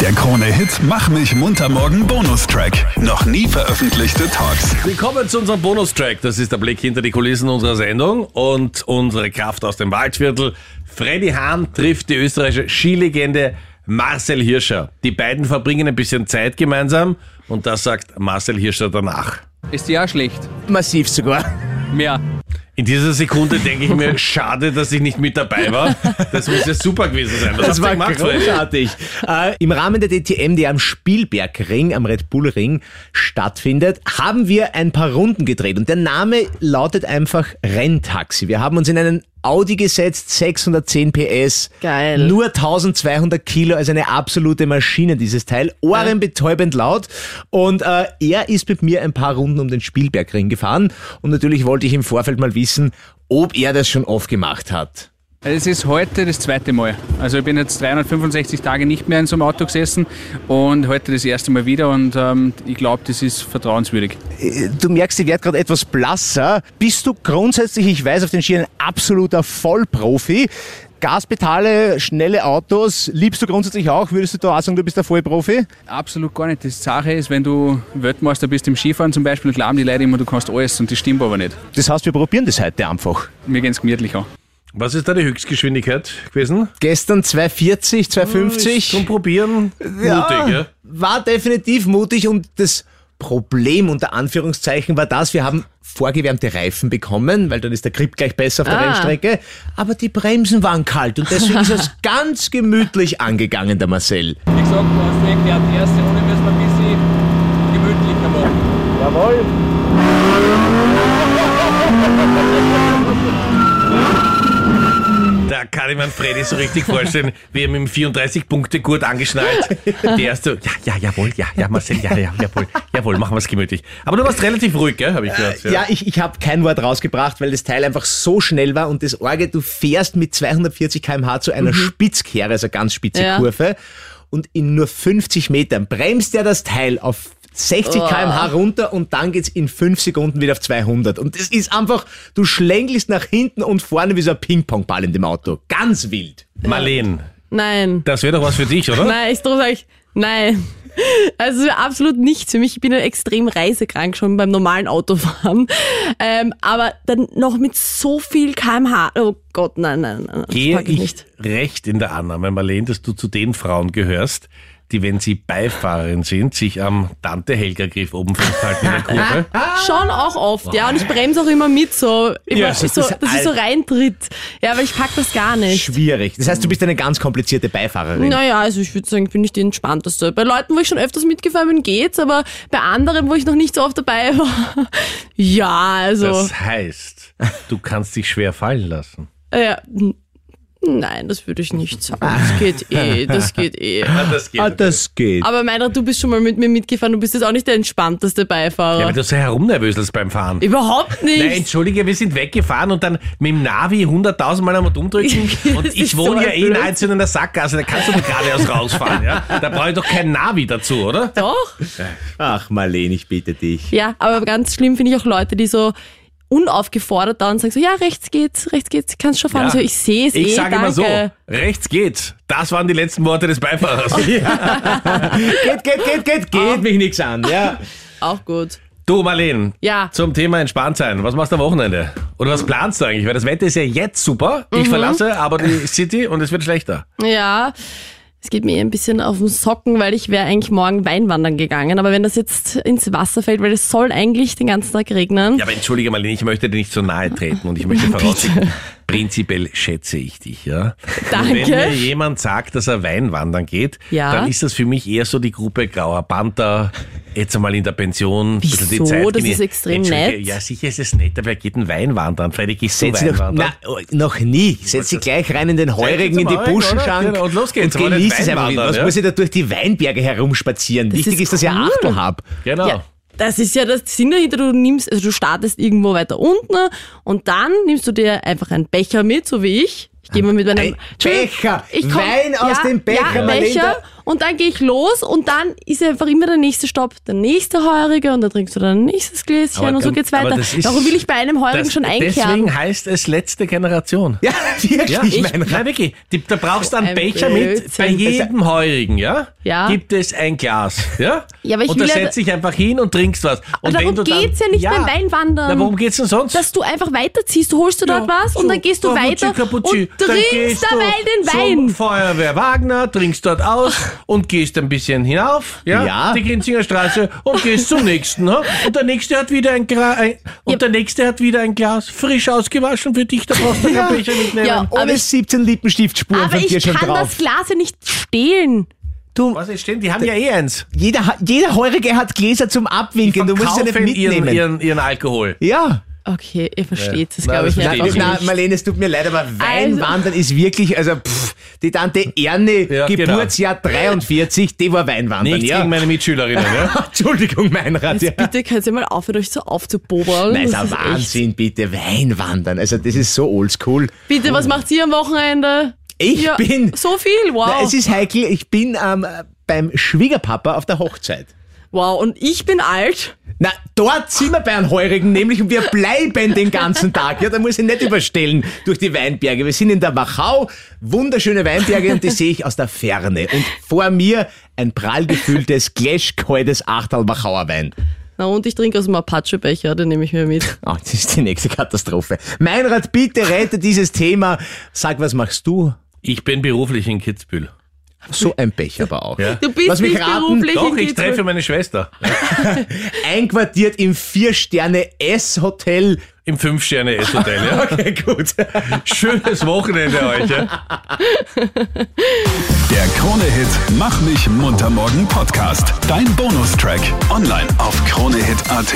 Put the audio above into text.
Der Krone-Hit Mach-Mich-Munter-Morgen Bonustrack. Noch nie veröffentlichte Talks. Willkommen zu unserem Bonustrack. Das ist der Blick hinter die Kulissen unserer Sendung und unsere Kraft aus dem Waldviertel. Freddy Hahn trifft die österreichische Skilegende Marcel Hirscher. Die beiden verbringen ein bisschen Zeit gemeinsam und das sagt Marcel Hirscher danach. Ist ja schlecht. Massiv sogar. Mehr. In dieser Sekunde denke ich mir, schade, dass ich nicht mit dabei war. Das muss ja super gewesen sein. Das war großartig. Im Rahmen der DTM, die am Spielbergring, am Red Bull Ring stattfindet, haben wir ein paar Runden gedreht. Und der Name lautet einfach Renntaxi. Wir haben uns in einen Audi gesetzt, 610 PS. Geil. Nur 1200 Kilo, also eine absolute Maschine, dieses Teil. Ohrenbetäubend laut. Und er ist mit mir ein paar Runden um den Spielbergring gefahren. Und natürlich wollte ich im Vorfeld mal wissen, ob er das schon oft gemacht hat. Es ist heute das zweite Mal. Also ich bin jetzt 365 Tage nicht mehr in so einem Auto gesessen und heute das erste Mal wieder und ich glaube, das ist vertrauenswürdig. Du merkst, ich werde gerade etwas blasser. Bist du grundsätzlich, ich weiß, auf den Skiern ein absoluter Vollprofi? Gaspedale, schnelle Autos, liebst du grundsätzlich auch? Würdest du da auch sagen, du bist der Vollprofi? Absolut gar nicht. Die Sache ist, wenn du Weltmeister bist im Skifahren zum Beispiel, glauben die Leute immer, du kannst alles und das stimmt aber nicht. Das heißt, wir probieren das heute einfach. Wir gehen es gemütlich an. Was ist da die Höchstgeschwindigkeit gewesen? Gestern 240, 250. Zum Probieren mutig, ja? War definitiv mutig und das Problem unter Anführungszeichen war das, wir haben vorgewärmte Reifen bekommen, weil dann ist der Grip gleich besser auf der Rennstrecke, aber die Bremsen waren kalt und deswegen ist es ganz gemütlich angegangen, der Marcel. Wie gesagt, du hast recht, die erste Runde müssen wir ein bisschen gemütlicher machen. Jawohl. Da kann ich mir Freddy so richtig vorstellen, wie er mit dem 34-Punkte-Gurt angeschnallt. Der ist so, Marcel, machen wir es gemütlich. Aber du warst relativ ruhig, gell, habe ich gehört. Ja, ich habe kein Wort rausgebracht, weil das Teil einfach so schnell war und das Orgel, du fährst mit 240 km/h zu einer Spitzkehre, also ganz spitze Kurve und in nur 50 Metern bremst er das Teil auf 60 km/h runter und dann geht's in 5 Sekunden wieder auf 200. Und das ist einfach, du schlängelst nach hinten und vorne wie so ein Ping-Pong-Ball in dem Auto. Ganz wild. Marleen. Nein. Das wäre doch was für dich, oder? Nein, ich sage euch, nein. Also absolut nichts für mich. Ich bin ja extrem reisekrank schon beim normalen Autofahren. Aber dann noch mit so viel km/h. Oh Gott, nein. Gehe ich recht in der Annahme, Marleen, dass du zu den Frauen gehörst, die, wenn sie Beifahrerin sind, sich am Tante-Helga-Griff oben festhalten in der Kurve? Schon auch oft, ja. Und ich bremse auch immer mit, so. Das ist so Reintritt. Ja, aber ich pack das gar nicht. Schwierig. Das heißt, du bist eine ganz komplizierte Beifahrerin. Naja, also ich würde sagen, ich bin nicht die Entspannteste. Bei Leuten, wo ich schon öfters mitgefahren bin, geht's, aber bei anderen, wo ich noch nicht so oft dabei war, ja, also. Das heißt, du kannst dich schwer fallen lassen. Ja, nein, das würde ich nicht sagen. Das geht eh. Das geht. Aber Meinrad, du bist schon mal mit mir mitgefahren, du bist jetzt auch nicht der entspannteste Beifahrer. Ja, aber du sei herumnervöselst beim Fahren. Überhaupt nicht. Nein, entschuldige, wir sind weggefahren und dann mit dem Navi 100.000 Mal am umdrücken und ich wohne so ja eh nahezu in einer Sackgasse, da kannst du doch geradeaus rausfahren. Ja? Da brauche ich doch kein Navi dazu, oder? Doch. Ach Marleen, ich bitte dich. Ja, aber ganz schlimm finde ich auch Leute, die so unaufgefordert da und sagen so, ja, rechts geht's, kannst schon fahren. Ja. So, ich sehe es eh, danke. Ich sage immer so, rechts geht's. Das waren die letzten Worte des Beifahrers. Ja. geht mich nichts an. Ja. Auch gut. Du, Marleen, zum Thema entspannt sein. Was machst du am Wochenende? Oder was planst du eigentlich? Weil das Wetter ist ja jetzt super. Ich verlasse aber die City und es wird schlechter. Ja, es geht mir ein bisschen auf den Socken, weil ich wäre eigentlich morgen Weinwandern gegangen. Aber wenn das jetzt ins Wasser fällt, weil es soll eigentlich den ganzen Tag regnen. Ja, aber entschuldige mal, ich möchte dir nicht so nahe treten und ich möchte vorausschicken, prinzipiell schätze ich dich, ja. Danke. Und wenn mir jemand sagt, dass er Weinwandern geht, dann ist das für mich eher so die Gruppe Grauer Panther, jetzt einmal in der Pension. Wieso? Die Zeit, das ist extrem nett. Ja, sicher ist es nett, aber wer geht denn Weinwandern? Freddy, gehst du Weinwandern? Noch nie. Setz dich gleich rein in den Heurigen, in die Buschenschank und los geht's. Und genieß es einfach. Was muss ich da durch die Weinberge herumspazieren? Wichtig ist, dass ich Achtel habe. Genau. Ja. Das ist ja das Sinn dahinter, du startest irgendwo weiter unten und dann nimmst du dir einfach einen Becher mit, so wie ich. Ich gehe mal mit meinem Becher, Wein aus dem Becher. Und dann gehe ich los und dann ist einfach immer der nächste Stopp, der nächste Heurige und dann trinkst du dein nächstes Gläschen und so geht's weiter. Darum will ich bei einem Heurigen schon einkehren. Deswegen heißt es letzte Generation. Ja, wirklich. Ja, nein, wirklich. Da brauchst du einen Becher mit. Bei jedem Heurigen, ja, gibt es ein Glas. Ja? Ja, aber ich und da setzt sich einfach hin und trinkst was. Und darum geht's ja nicht beim Weinwandern. Na, worum geht's denn sonst? Dass du einfach weiterziehst. Du holst du dort was und dann gehst du weiter und trinkst dabei den Wein. Zum Feuerwehr Wagner, trinkst dort aus und gehst ein bisschen hinauf, die Grinzinger Straße und gehst zum nächsten. Ne? Und der nächste hat wieder ein Glas frisch ausgewaschen für dich, da brauchst du kein Becher mitnehmen. Ja, ohne 17 Lippenstiftspuren von dir schon drauf. Aber ich kann das Glas ja nicht stehlen. Was ist denn? Die haben ja eins. Jeder Heurige hat Gläser zum Abwinken. Du musst ja nicht mitnehmen. Ihren Alkohol. Ja. Okay, ihr versteht das, glaube ich. Nein, Marlene, es tut mir leid, aber Weinwandern ist wirklich, die Tante Ernie, ja, Geburtsjahr 43, die war Weinwandern. Nichts gegen meine Mitschülerinnen. Ja? Entschuldigung, mein Rat. Jetzt bitte könnt ihr mal aufhören, euch so aufzubobern. Nein, das ist Wahnsinn, bitte, Weinwandern. Also das ist so oldschool. Bitte, was macht ihr am Wochenende? So viel, wow. Na, es ist heikel, ich bin beim Schwiegerpapa auf der Hochzeit. Wow, und ich bin alt? Na, dort sind wir bei einem Heurigen, nämlich, und wir bleiben den ganzen Tag. Ja, da muss ich nicht überstellen durch die Weinberge. Wir sind in der Wachau, wunderschöne Weinberge, und die sehe ich aus der Ferne. Und vor mir ein prall gefülltes, gläschkaltes Achterl Wachauer Wein. Na, und ich trinke aus dem Apache-Becher, den nehme ich mir mit. Oh, das ist die nächste Katastrophe. Meinrad, bitte rette dieses Thema. Sag, was machst du? Ich bin beruflich in Kitzbühel. So ein Becher aber auch. Ja. Du bist Lass mich nicht raten. Beruflich Doch, ich treffe meine Schwester. Einquartiert im 4-Sterne-S-Hotel. Im 5-Sterne-S-Hotel, ja. Okay, gut. Schönes Wochenende euch. Ja. Der Krone-Hit Mach-Mich-Munter-Morgen-Podcast. Dein Bonustrack. Online auf kronehit.at.